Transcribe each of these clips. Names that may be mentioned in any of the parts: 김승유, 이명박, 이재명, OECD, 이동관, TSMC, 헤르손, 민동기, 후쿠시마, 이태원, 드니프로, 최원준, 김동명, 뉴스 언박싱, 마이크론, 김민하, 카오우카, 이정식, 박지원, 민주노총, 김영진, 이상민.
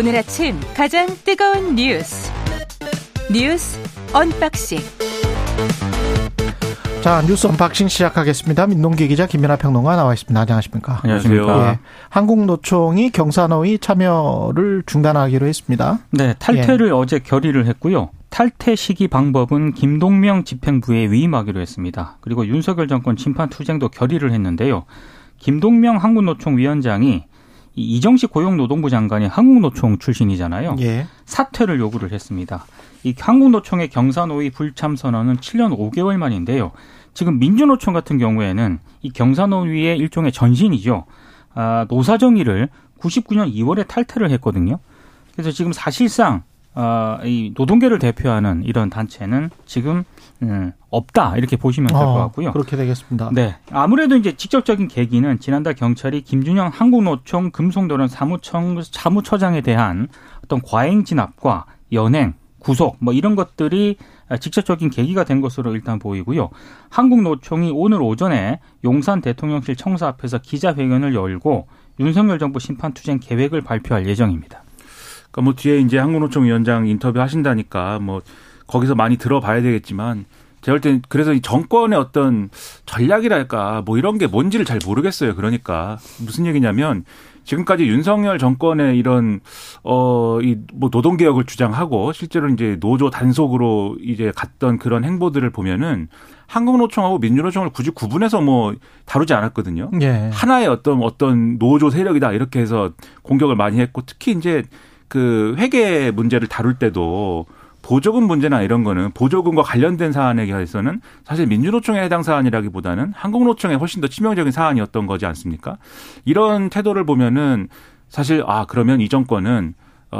오늘 아침 가장 뜨거운 뉴스 언박싱. 자, 뉴스 언박싱 시작하겠습니다. 민동기 기자, 김민하 평론가 나와 있습니다. 안녕하십니까? 안녕하세요. 예, 한국노총이 경사노위 참여를 중단하기로 했습니다. 네, 탈퇴를 어제 결의를 했고요. 탈퇴 시기 방법은 김동명 집행부에 위임하기로 했습니다. 그리고 윤석열 정권 심판 투쟁도 결의를 했는데요. 김동명 한국노총 위원장이 이정식 고용노동부 장관이 한국노총 출신이잖아요. 예. 사퇴를 요구를 했습니다. 이 한국노총의 경사노위 불참 선언은 7년 5개월 만인데요. 지금 민주노총 같은 경우에는 이 경사노위의 일종의 전신이죠. 노사정의를 99년 2월에 탈퇴를 했거든요. 그래서 지금 사실상 이 노동계를 대표하는 이런 단체는 지금 없다, 이렇게 보시면 될 것 같고요. 그렇게 되겠습니다. 네, 아무래도 이제 직접적인 계기는 지난달 경찰이 김준형 한국노총 금속노련 사무처장에 대한 어떤 과잉 진압과 연행, 구속 뭐 이런 것들이 직접적인 계기가 된 것으로 일단 보이고요. 한국노총이 오늘 오전에 용산 대통령실 청사 앞에서 기자회견을 열고 윤석열 정부 심판투쟁 계획을 발표할 예정입니다. 그러니까 뭐 뒤에 이제 한국노총 위원장 인터뷰 하신다니까 뭐 거기서 많이 들어봐야 되겠지만, 제가 볼 땐 그래서 이 정권의 어떤 전략이랄까 뭐 이런 게 뭔지를 잘 모르겠어요. 그러니까 무슨 얘기냐면, 지금까지 윤석열 정권의 이런 이 뭐 노동 개혁을 주장하고 실제로 이제 노조 단속으로 이제 갔던 그런 행보들을 보면은 한국노총하고 민주노총을 굳이 구분해서 뭐 다루지 않았거든요. 예. 하나의 어떤 노조 세력이다 이렇게 해서 공격을 많이 했고, 특히 이제 그 회계 문제를 다룰 때도 보조금 문제나 이런 거는, 보조금과 관련된 사안에 대해서는 사실 민주노총에 해당 사안이라기보다는 한국노총에 훨씬 더 치명적인 사안이었던 거지 않습니까? 이런 태도를 보면은 사실 그러면 이 정권은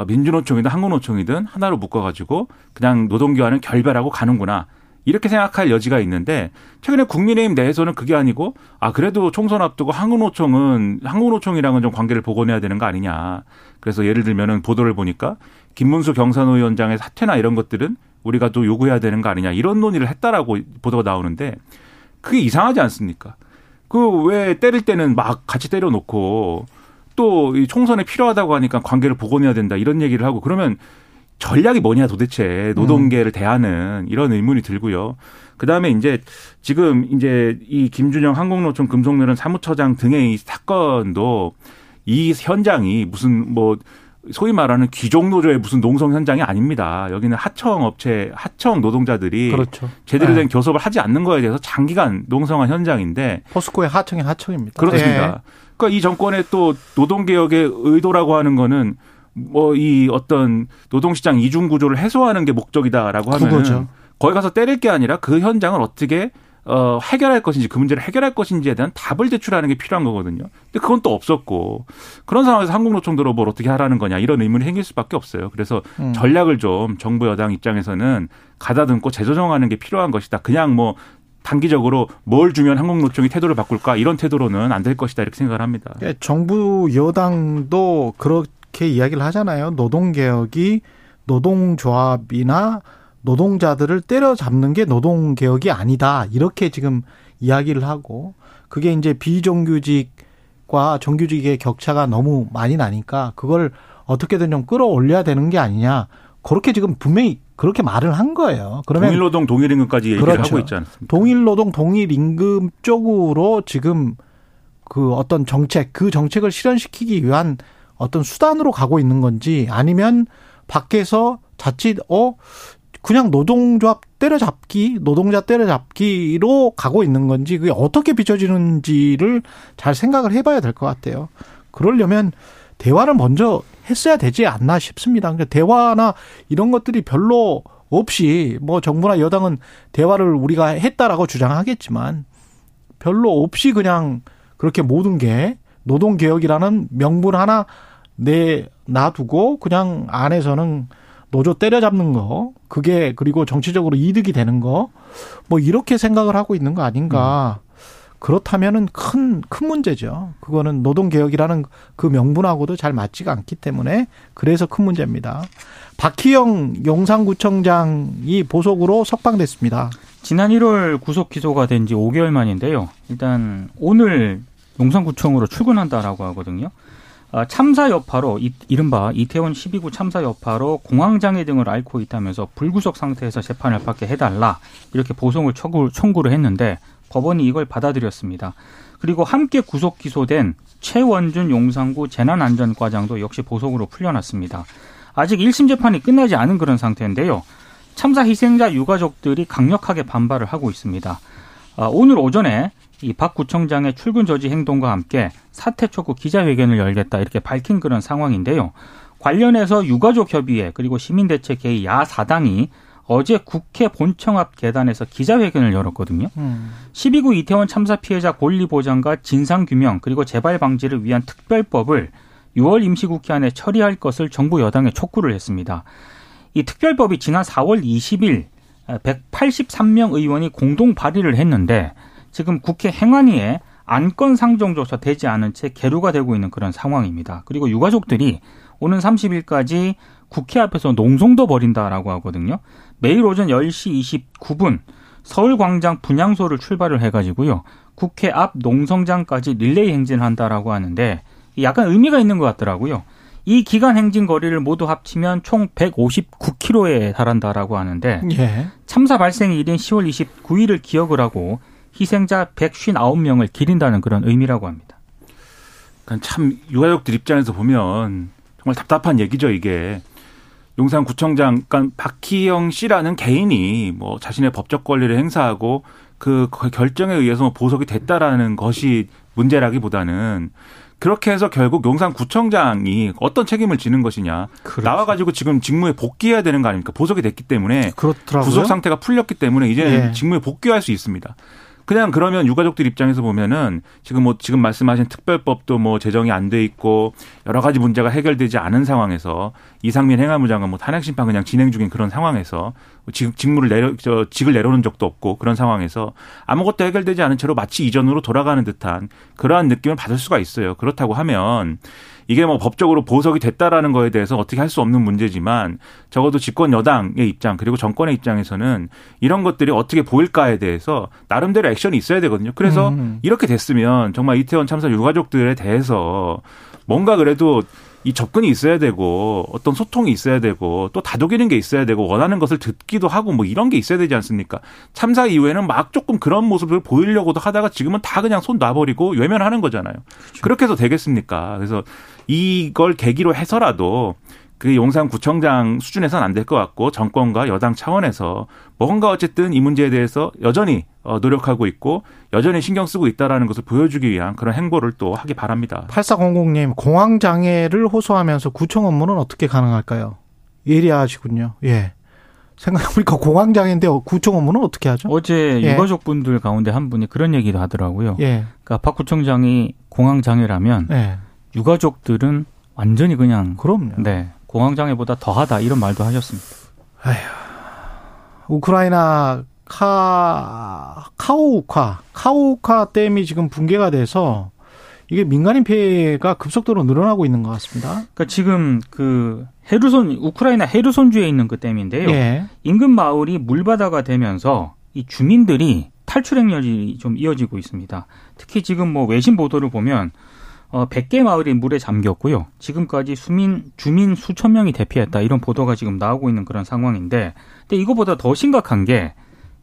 민주노총이든 한국노총이든 하나로 묶어가지고 그냥 노동기와는 결별하고 가는구나, 이렇게 생각할 여지가 있는데, 최근에 국민의힘 내에서는 그게 아니고 그래도 총선 앞두고 한국노총이랑은 좀 관계를 복원해야 되는 거 아니냐. 그래서 예를 들면은 보도를 보니까 김문수 경사노위원장의 사퇴나 이런 것들은 우리가 또 요구해야 되는 거 아니냐, 이런 논의를 했다라고 보도가 나오는데, 그게 이상하지 않습니까? 그 왜 때릴 때는 막 같이 때려놓고 또 이 총선에 필요하다고 하니까 관계를 복원해야 된다 이런 얘기를 하고, 그러면 전략이 뭐냐 도대체 노동계를 대하는, 이런 의문이 들고요. 그다음에 이제 지금 이제 이 김준형 한국노총 금속노련 사무처장 등의 이 사건도 이 현장이 무슨 뭐 소위 말하는 귀족노조의 무슨 농성 현장이 아닙니다. 여기는 하청 노동자들이, 그렇죠, 제대로 된 교섭을 하지 않는 거에 대해서 장기간 농성한 현장인데, 포스코의 하청이 하청입니다. 그렇습니다. 그러니까 이 정권의 또 노동개혁의 의도라고 하는 거는 뭐 이 어떤 노동시장 이중 구조를 해소하는 게 목적이다라고 하면은, 거기 가서 때릴 게 아니라 그 현장을 어떻게 해결할 것인지, 그 문제를 해결할 것인지에 대한 답을 제출하는 게 필요한 거거든요. 근데 그건 또 없었고, 그런 상황에서 한국노총도 뭘 어떻게 하라는 거냐, 이런 의문이 생길 수밖에 없어요. 그래서 전략을 좀 정부 여당 입장에서는 가다듬고 재조정하는 게 필요한 것이다. 그냥 뭐 단기적으로 뭘 주면 한국노총이 태도를 바꿀까, 이런 태도로는 안 될 것이다, 이렇게 생각을 합니다. 네, 정부 여당도 그렇게 이야기를 하잖아요. 노동개혁이 노동조합이나 노동자들을 때려잡는 게 노동개혁이 아니다, 이렇게 지금 이야기를 하고, 그게 이제 비정규직과 정규직의 격차가 너무 많이 나니까 그걸 어떻게든 좀 끌어올려야 되는 게 아니냐, 그렇게 지금 분명히 그렇게 말을 한 거예요. 그러면 동일노동 동일임금까지 얘기를, 그렇죠, 하고 있지 않습니까? 동일노동 동일임금 쪽으로 지금 그 어떤 정책, 그 정책을 실현시키기 위한 어떤 수단으로 가고 있는 건지, 아니면 밖에서 자칫 그냥 노동조합 때려잡기, 노동자 때려잡기로 가고 있는 건지, 그게 어떻게 비춰지는지를 잘 생각을 해봐야 될 것 같아요. 그러려면 대화를 먼저 했어야 되지 않나 싶습니다. 그러니까 대화나 이런 것들이 별로 없이, 뭐 정부나 여당은 대화를 우리가 했다라고 주장하겠지만, 별로 없이 그냥 그렇게 모든 게 노동개혁이라는 명분 하나 놔두고 그냥 안에서는 노조 때려잡는 거, 그게 그리고 정치적으로 이득이 되는 거, 뭐 이렇게 생각을 하고 있는 거 아닌가. 그렇다면은 큰 문제죠. 그거는 노동개혁이라는 그 명분하고도 잘 맞지가 않기 때문에, 그래서 큰 문제입니다. 박희영 용산구청장이 보석으로 석방됐습니다. 지난 1월 구속 기소가 된 지 5개월 만인데요. 일단 오늘 용산구청으로 출근한다라고 하거든요. 참사 여파로 이른바 이태원 12구 참사 여파로 공황장애 등을 앓고 있다면서 불구속 상태에서 재판을 받게 해달라 이렇게 보송을 청구를 했는데 법원이 이걸 받아들였습니다. 그리고 함께 구속 기소된 최원준 용산구 재난안전과장도 역시 보석으로 풀려났습니다. 아직 1심 재판이 끝나지 않은 그런 상태인데요. 참사 희생자 유가족들이 강력하게 반발을 하고 있습니다. 오늘 오전에 이 박 구청장의 출근 저지 행동과 함께 사퇴 촉구 기자회견을 열겠다 이렇게 밝힌 그런 상황인데요. 관련해서 유가족협의회 그리고 시민대책회의 야사당이 어제 국회 본청 앞 계단에서 기자회견을 열었거든요. 12구 이태원 참사 피해자 권리 보장과 진상규명 그리고 재발 방지를 위한 특별법을 6월 임시국회 안에 처리할 것을 정부 여당에 촉구를 했습니다. 이 특별법이 지난 4월 20일 183명 의원이 공동 발의를 했는데 지금 국회 행안위에 안건 상정조차 되지 않은 채 계류가 되고 있는 그런 상황입니다. 그리고 유가족들이 오는 30일까지 국회 앞에서 농성도 벌인다라고 하거든요. 매일 오전 10시 29분 서울광장 분향소를 출발을 해가지고요. 국회 앞 농성장까지 릴레이 행진한다라고 하는데 약간 의미가 있는 것 같더라고요. 이 기간 행진 거리를 모두 합치면 총 159km에 달한다라고 하는데 예. 참사 발생일인 10월 29일을 기억을 하고 희생자 159명을 기린다는 그런 의미라고 합니다. 참 유가족들 입장에서 보면 정말 답답한 얘기죠 이게. 용산구청장, 그러니까 박희영 씨라는 개인이 뭐 자신의 법적 권리를 행사하고 그 결정에 의해서 보석이 됐다라는 것이 문제라기보다는 그렇게 해서 결국 용산구청장이 어떤 책임을 지는 것이냐. 그렇죠. 나와가지고 지금 직무에 복귀해야 되는 거 아닙니까? 보석이 됐기 때문에. 그렇더라고요. 구속 상태가 풀렸기 때문에 이제는 예. 직무에 복귀할 수 있습니다. 그냥 그러면 유가족들 입장에서 보면은 지금 말씀하신 특별법도 뭐 제정이 안 돼 있고 여러 가지 문제가 해결되지 않은 상황에서 이상민 행안부 장관 뭐 탄핵 심판 그냥 진행 중인 그런 상황에서 직을 내려오는 적도 없고 그런 상황에서 아무것도 해결되지 않은 채로 마치 이전으로 돌아가는 듯한 그러한 느낌을 받을 수가 있어요. 그렇다고 하면 이게 뭐 법적으로 보석이 됐다라는 거에 대해서 어떻게 할 수 없는 문제지만 적어도 집권 여당의 입장 그리고 정권의 입장에서는 이런 것들이 어떻게 보일까에 대해서 나름대로 액션이 있어야 되거든요. 그래서 이렇게 됐으면 정말 이태원 참사 유가족들에 대해서 뭔가 그래도 이 접근이 있어야 되고 어떤 소통이 있어야 되고 또 다독이는 게 있어야 되고 원하는 것을 듣기도 하고 뭐 이런 게 있어야 되지 않습니까? 참사 이후에는 막 조금 그런 모습을 보이려고도 하다가 지금은 다 그냥 손 놔버리고 외면하는 거잖아요. 그렇죠. 그렇게 해서 되겠습니까? 그래서 이걸 계기로 해서라도 그 용산구청장 수준에서는 안 될 것 같고 정권과 여당 차원에서 뭔가 어쨌든 이 문제에 대해서 여전히 노력하고 있고 여전히 신경 쓰고 있다라는 것을 보여주기 위한 그런 행보를 또 하기 바랍니다. 8400님 공황장애를 호소하면서 구청 업무는 어떻게 가능할까요? 예리하시군요. 예. 생각해보니까 공황장애인데 구청 업무는 어떻게 하죠? 어제 예. 유가족분들 가운데 한 분이 그런 얘기도 하더라고요. 예. 그러니까 박 구청장이 공황장애라면 예. 유가족들은 완전히 그냥 그럼요. 네. 공황장애보다 더하다 이런 말도 하셨습니다. 아휴, 우크라이나 카오우카 댐이 지금 붕괴가 돼서 이게 민간인 피해가 급속도로 늘어나고 있는 것 같습니다. 그러니까 지금 그 헤르손 우크라이나 헤르손 주에 있는 그 댐인데요. 예. 인근 마을이 물바다가 되면서 이 주민들이 탈출 행렬이 좀 이어지고 있습니다. 특히 지금 뭐 외신 보도를 보면. 100개 마을이 물에 잠겼고요. 지금까지 주민 수천 명이 대피했다. 이런 보도가 지금 나오고 있는 그런 상황인데, 근데 이거보다 더 심각한 게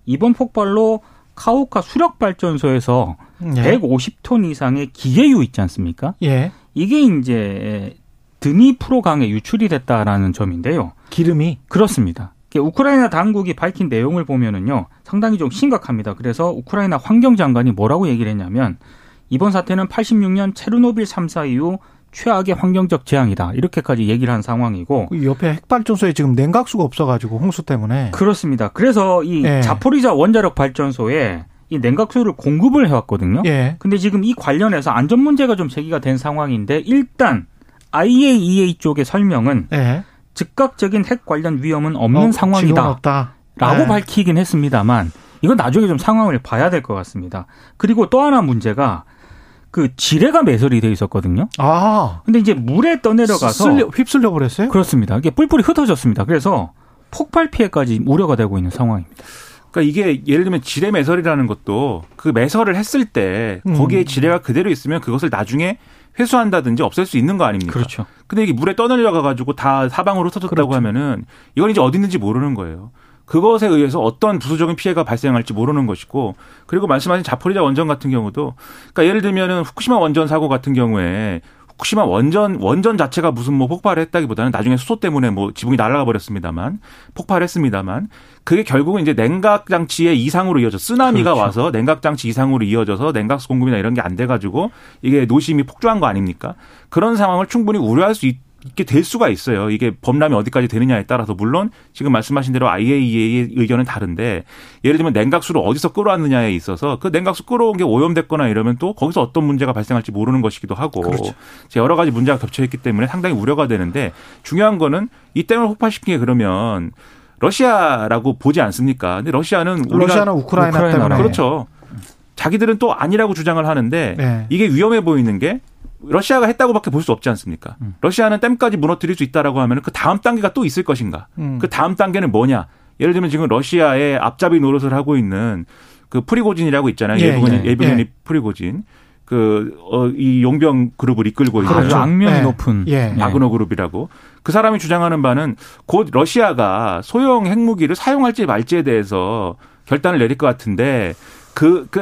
이번 폭발로 카오카 수력 발전소에서 예. 150톤 이상의 기계유 있지 않습니까? 예. 이게 이제 드니프로 강에 유출이 됐다라는 점인데요. 기름이 그렇습니다. 우크라이나 당국이 밝힌 내용을 보면은요, 상당히 좀 심각합니다. 그래서 우크라이나 환경장관이 뭐라고 얘기를 했냐면. 이번 사태는 86년 체르노빌 참사 이후 최악의 환경적 재앙이다. 이렇게까지 얘기를 한 상황이고. 옆에 핵발전소에 지금 냉각수가 없어가지고 홍수 때문에. 그렇습니다. 그래서 이 예. 자포리자 원자력 발전소에 이 냉각수를 공급을 해왔거든요. 예. 근데 지금 이 관련해서 안전 문제가 좀 제기가 된 상황인데 일단 IAEA 쪽의 설명은 예. 즉각적인 핵 관련 위험은 없는 상황이다. 라고 예. 밝히긴 했습니다만 이건 나중에 좀 상황을 봐야 될 것 같습니다. 그리고 또 하나 문제가 그 지뢰가 매설이 돼 있었거든요. 아. 근데 이제 물에 떠내려가서 휩쓸려 버렸어요? 그렇습니다. 이게 뿔뿔이 흩어졌습니다. 그래서 폭발 피해까지 우려가 되고 있는 상황입니다. 그러니까 이게 예를 들면 지뢰 매설이라는 것도 그 매설을 했을 때 거기에 지뢰가 그대로 있으면 그것을 나중에 회수한다든지 없앨 수 있는 거 아닙니까? 그렇죠. 근데 이게 물에 떠내려가 가지고 다 사방으로 흩어졌다고 그렇죠. 하면은 이건 이제 어디 있는지 모르는 거예요. 그것에 의해서 어떤 부수적인 피해가 발생할지 모르는 것이고, 그리고 말씀하신 자포리자 원전 같은 경우도, 그러니까 예를 들면은 후쿠시마 원전 사고 같은 경우에 후쿠시마 원전 자체가 무슨 뭐 폭발을 했다기보다는 나중에 수소 때문에 뭐 지붕이 날아가 버렸습니다만, 폭발했습니다만, 그게 결국은 이제 냉각 장치의 이상으로 이어져 쓰나미가 그렇죠. 와서 냉각 장치 이상으로 이어져서 냉각수 공급이나 이런 게 안 돼가지고 이게 노심이 폭주한 거 아닙니까? 그런 상황을 충분히 우려할 수 있게 될 수가 있어요. 이게 범람이 어디까지 되느냐에 따라서 물론 지금 말씀하신 대로 IAEA의 의견은 다른데, 예를 들면 냉각수를 어디서 끌어왔느냐에 있어서 그 냉각수 끌어온 게 오염됐거나 이러면 또 거기서 어떤 문제가 발생할지 모르는 것이기도 하고 그렇죠. 여러 가지 문제가 겹쳐있기 때문에 상당히 우려가 되는데, 중요한 거는 이 댐을 폭파시킨 게 그러면 러시아라고 보지 않습니까? 근데 러시아는 우크라이나 때문에 그렇죠. 자기들은 또 아니라고 주장을 하는데 네. 이게 위험해 보이는 게 러시아가 했다고밖에 볼 수 없지 않습니까? 러시아는 댐까지 무너뜨릴 수 있다라고 하면 그 다음 단계가 또 있을 것인가? 그 다음 단계는 뭐냐? 예를 들면 지금 러시아의 앞잡이 노릇을 하고 있는 그 프리고진이라고 있잖아요. 예비군이 프리고진. 그 이 용병 그룹을 이끌고 있는 아주 악명이 높은 마그너 그룹이라고, 그 사람이 주장하는 바는 곧 러시아가 소형 핵무기를 사용할지 말지에 대해서 결단을 내릴 것 같은데,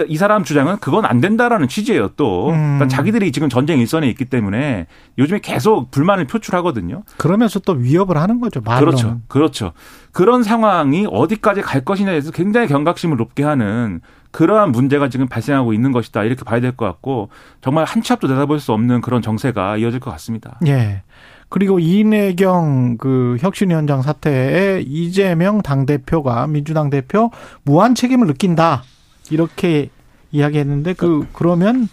이 사람 주장은 그건 안 된다라는 취지예요, 또. 그러니까 자기들이 지금 전쟁 일선에 있기 때문에 요즘에 계속 불만을 표출하거든요. 그러면서 또 위협을 하는 거죠, 말로는. 그렇죠. 그렇죠. 그런 상황이 어디까지 갈 것이냐에 대해서 굉장히 경각심을 높게 하는 그러한 문제가 지금 발생하고 있는 것이다, 이렇게 봐야 될 것 같고, 정말 한 치 앞도 내다볼 수 없는 그런 정세가 이어질 것 같습니다. 예. 그리고 이내경 그 혁신위원장 사태에 이재명 당대표가 민주당 대표 무한 책임을 느낀다, 이렇게 이야기했는데, 그러면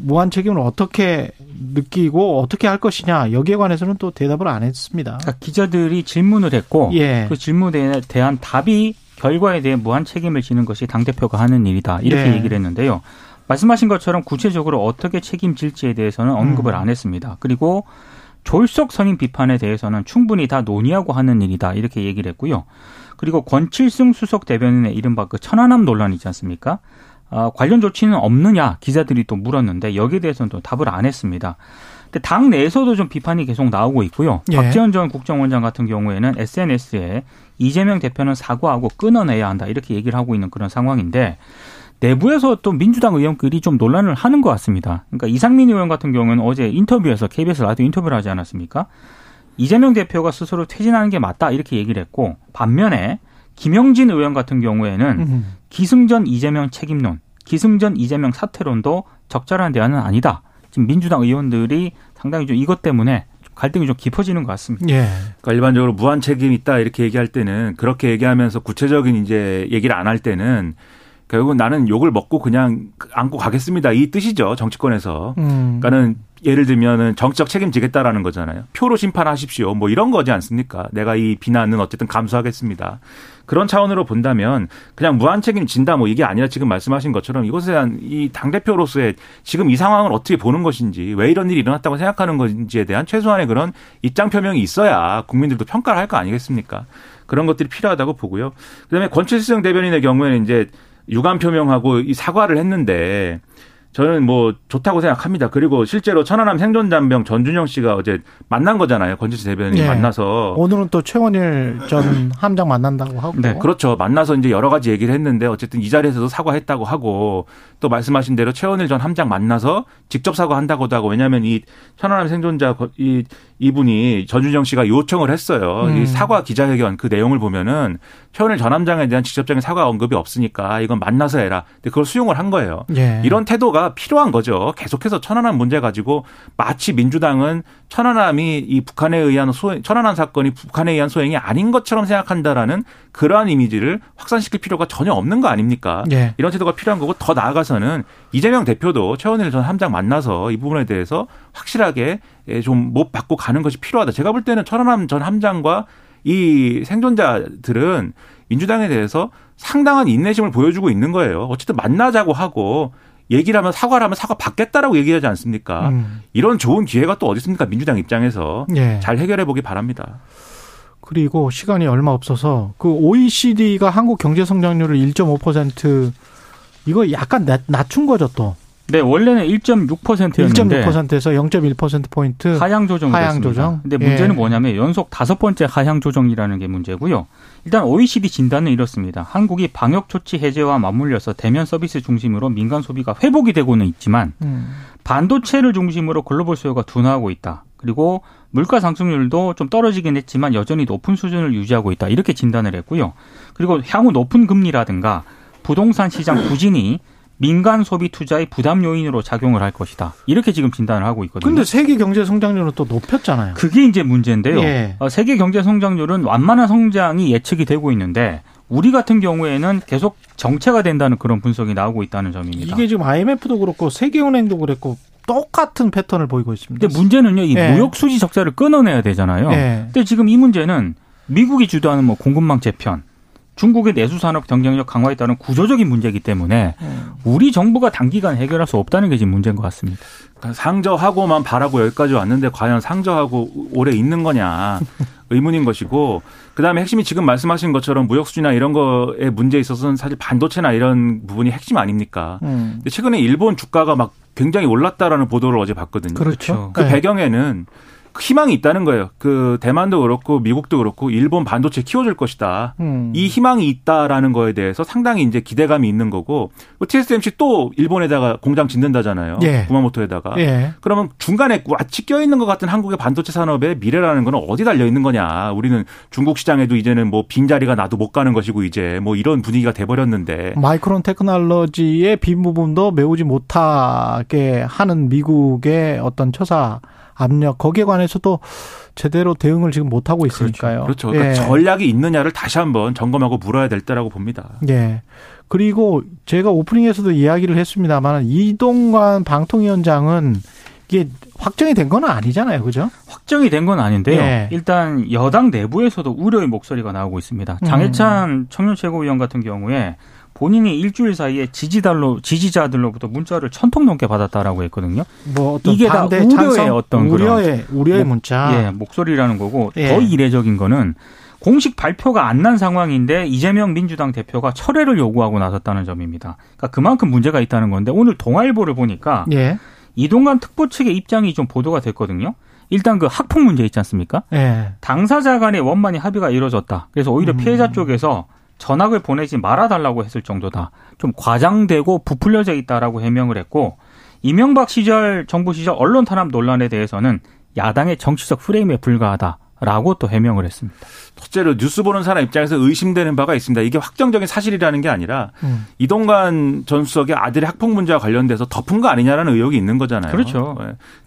무한 책임을 어떻게 느끼고 어떻게 할 것이냐, 여기에 관해서는 또 대답을 안 했습니다. 그러니까 기자들이 질문을 했고 예. 그 질문에 대한 답이 결과에 대해 무한 책임을 지는 것이 당대표가 하는 일이다, 이렇게 예. 얘기를 했는데요. 말씀하신 것처럼 구체적으로 어떻게 책임질지에 대해서는 언급을 안 했습니다. 그리고 졸속 선임 비판에 대해서는 충분히 다 논의하고 하는 일이다, 이렇게 얘기를 했고요. 그리고 권칠승 수석 대변인의 이른바 그 천안함 논란 있지 않습니까? 관련 조치는 없느냐, 기자들이 또 물었는데 여기에 대해서는 또 답을 안 했습니다. 근데 당 내에서도 좀 비판이 계속 나오고 있고요. 예. 박지원 전 국정원장 같은 경우에는 SNS에 이재명 대표는 사과하고 끊어내야 한다, 이렇게 얘기를 하고 있는 그런 상황인데, 내부에서 또 민주당 의원끼리 좀 논란을 하는 것 같습니다. 그러니까 이상민 의원 같은 경우는 어제 인터뷰에서 KBS 라디오 인터뷰를 하지 않았습니까? 이재명 대표가 스스로 퇴진하는 게 맞다, 이렇게 얘기를 했고, 반면에 김영진 의원 같은 경우에는 기승전 이재명 책임론, 기승전 이재명 사퇴론도 적절한 대안은 아니다. 지금 민주당 의원들이 상당히 좀 이것 때문에 갈등이 좀 깊어지는 것 같습니다. 예. 그러니까 일반적으로 무한 책임 있다, 이렇게 얘기할 때는, 그렇게 얘기하면서 구체적인 이제 얘기를 안 할 때는 결국은 나는 욕을 먹고 그냥 안고 가겠습니다, 이 뜻이죠, 정치권에서. 그러니까는 예를 들면은 정치적 책임지겠다라는 거잖아요. 표로 심판하십시오, 뭐 이런 거지 않습니까? 내가 이 비난은 어쨌든 감수하겠습니다. 그런 차원으로 본다면 그냥 무한 책임진다, 뭐 이게 아니라 지금 말씀하신 것처럼 이것에 대한 이 당대표로서의 지금 이 상황을 어떻게 보는 것인지, 왜 이런 일이 일어났다고 생각하는 건지에 대한 최소한의 그런 입장 표명이 있어야 국민들도 평가를 할 거 아니겠습니까? 그런 것들이 필요하다고 보고요. 그다음에 권칠승 대변인의 경우에는 이제 유감 표명하고 이 사과를 했는데, 저는 뭐 좋다고 생각합니다. 그리고 실제로 천안함 생존잔병 전준영 씨가 어제 만난 거잖아요. 권칠승 대변인이 네. 만나서. 오늘은 또 최원일 전 함장 만난다고 하고. 네, 그렇죠. 만나서 이제 여러 가지 얘기를 했는데, 어쨌든 이 자리에서도 사과했다고 하고, 또 말씀하신 대로 최원일 전 함장 만나서 직접 사과한다고도 하고, 왜냐하면 이 천안함 생존자 이분이 전준영 씨가 요청을 했어요. 이 사과 기자회견 그 내용을 보면은 최원일 전 함장에 대한 직접적인 사과 언급이 없으니까 이건 만나서 해라. 근데 그걸 수용을 한 거예요. 예. 이런 태도가 필요한 거죠. 계속해서 천안함 문제 가지고 마치 민주당은 천안함이 이 북한에 의한 천안함 사건이 북한에 의한 소행이 아닌 것처럼 생각한다라는 그러한 이미지를 확산시킬 필요가 전혀 없는 거 아닙니까? 예. 이런 태도가 필요한 거고, 더 나아가서는 이재명 대표도 최원일 전 함장 만나서 이 부분에 대해서 확실하게 좀 못 받고 가는 것이 필요하다. 제가 볼 때는 천안함 전 함장과 이 생존자들은 민주당에 대해서 상당한 인내심을 보여주고 있는 거예요. 어쨌든 만나자고 하고 얘기를 하면, 사과를 하면 사과 받겠다라고 얘기하지 않습니까? 이런 좋은 기회가 또 어디 있습니까? 민주당 입장에서. 예. 잘 해결해 보기 바랍니다. 그리고 시간이 얼마 없어서, 그 OECD가 한국 경제 성장률을 1.5% 이거 약간 낮춘 거죠, 또. 네, 원래는 1.6%였는데 1.6%에서 0.1%포인트 하향 조정을 했습니다. 근데 문제는 뭐냐면 연속 5번째 하향 조정이라는 게 문제고요. 일단 OECD 진단은 이렇습니다. 한국이 방역 조치 해제와 맞물려서 대면 서비스 중심으로 민간 소비가 회복이 되고는 있지만 반도체를 중심으로 글로벌 수요가 둔화하고 있다. 그리고 물가 상승률도 좀 떨어지긴 했지만 여전히 높은 수준을 유지하고 있다. 이렇게 진단을 했고요. 그리고 향후 높은 금리라든가 부동산 시장 부진이 민간 소비 투자의 부담 요인으로 작용을 할 것이다. 이렇게 지금 진단을 하고 있거든요. 그런데 세계 경제 성장률은 또 높였잖아요. 그게 이제 문제인데요. 예. 세계 경제 성장률은 완만한 성장이 예측이 되고 있는데 우리 같은 경우에는 계속 정체가 된다는 그런 분석이 나오고 있다는 점입니다. 이게 지금 IMF도 그렇고 세계은행도 그랬고 똑같은 패턴을 보이고 있습니다. 근데 문제는요. 이 무역 수지 적자를 끊어내야 되잖아요. 근데 지금 이 문제는 미국이 주도하는 뭐 공급망 재편, 중국의 내수산업 경쟁력 강화에 따른 구조적인 문제이기 때문에 우리 정부가 단기간 해결할 수 없다는 게 지금 문제인 것 같습니다. 그러니까 상저하고만 바라고 여기까지 왔는데 과연 상저하고 오래 있는 거냐 의문인 것이고, 그다음에 핵심이 지금 말씀하신 것처럼 무역 수지나 이런 거에 문제에 있어서는 사실 반도체나 이런 부분이 핵심 아닙니까? 근데 최근에 일본 주가가 막 굉장히 올랐다라는 보도를 어제 봤거든요. 그렇죠. 그 배경에는 희망이 있다는 거예요. 그 대만도 그렇고 미국도 그렇고 일본 반도체 키워줄 것이다. 이 희망이 있다라는 거에 대해서 상당히 이제 기대감이 있는 거고, TSMC 또 일본에다가 공장 짓는다잖아요. 구마모토에다가. 그러면 중간에 왓치 껴있는 것 같은 한국의 반도체 산업의 미래라는 건 어디 달려 있는 거냐. 우리는 중국 시장에도 이제는 뭐 빈자리가 나도 못 가는 것이고 이제 뭐 이런 분위기가 돼버렸는데. 마이크론 테크놀로지의 빈 부분도 메우지 못하게 하는 미국의 어떤 처사 압력, 거기에 관해서도 제대로 대응을 지금 못하고 있으니까요. 그렇죠. 그러니까 전략이 있느냐를 다시 한번 점검하고 물어야 될 때라고 봅니다. 그리고 제가 오프닝에서도 이야기를 했습니다만 이동관 방통위원장은 이게 확정이 된 건 아니잖아요. 그죠? 확정이 된 건 아닌데요. 일단 여당 내부에서도 우려의 목소리가 나오고 있습니다. 장해찬 청년 최고위원 같은 경우에 본인이 일주일 사이에 지지자들로부터 문자를 1,000통 넘게 받았다라고 했거든요. 뭐 어떤 이게 반대, 다 우려의 찬성, 어떤 우려의 문자, 목소리라는 거고, 더 이례적인 거는 공식 발표가 안 난 상황인데 이재명 민주당 대표가 철회를 요구하고 나섰다는 점입니다. 그러니까 그만큼 문제가 있다는 건데, 오늘 동아일보를 보니까 이동관 특보 측의 입장이 좀 보도가 됐거든요. 일단 그 학폭 문제 있지 않습니까? 당사자 간의 원만히 합의가 이루어졌다. 그래서 오히려 피해자 쪽에서 전학을 보내지 말아달라고 했을 정도다. 좀 과장되고 부풀려져 있다라고 해명을 했고, 이명박 시절 정부 시절 언론 탄압 논란에 대해서는 야당의 정치적 프레임에 불과하다라고 또 해명을 했습니다. 첫째로 뉴스 보는 사람 입장에서 의심되는 바가 있습니다. 이게 확정적인 사실이라는 게 아니라 이동관 전 수석의 아들의 학폭 문제와 관련돼서 덮은 거 아니냐라는 의혹이 있는 거잖아요. 그렇죠.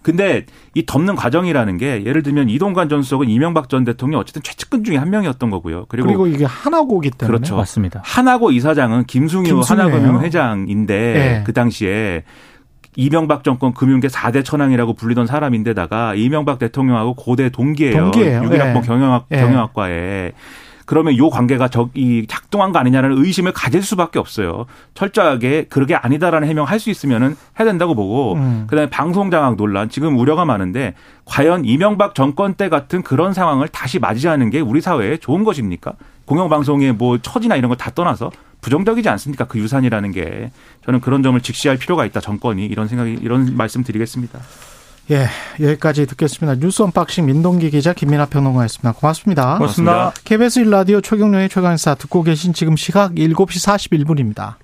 근데 이 덮는 과정이라는 게, 예를 들면 이동관 전 수석은 이명박 전 대통령 어쨌든 최측근 중에 한 명이었던 거고요. 그리고 이게 하나고기 때문에. 그렇죠. 맞습니다. 하나고 이사장은 김승유 하나금융 회장인데 그 당시에 이명박 정권 금융계 4대 천왕이라고 불리던 사람인데다가 이명박 대통령하고 고대 동기예요. 6.1학번 경영학과에. 그러면 이 관계가 작동한 거 아니냐라는 의심을 가질 수밖에 없어요. 철저하게 그게 아니다라는 해명할 수 있으면 해야 된다고 보고, 그다음에 방송장악 논란, 지금 우려가 많은데 과연 이명박 정권 때 같은 그런 상황을 다시 맞이하는 게 우리 사회에 좋은 것입니까? 공영방송의 뭐 처지나 이런 걸 다 떠나서 부정적이지 않습니까? 그 유산이라는 게. 저는 그런 점을 직시할 필요가 있다, 정권이. 이런 말씀 드리겠습니다. 여기까지 듣겠습니다. 뉴스 언박싱 민동기 기자, 김민하 평론가였습니다. 고맙습니다. 고맙습니다. KBS 1라디오 최경영의 최강시사 듣고 계신 지금 시각 7시 41분입니다.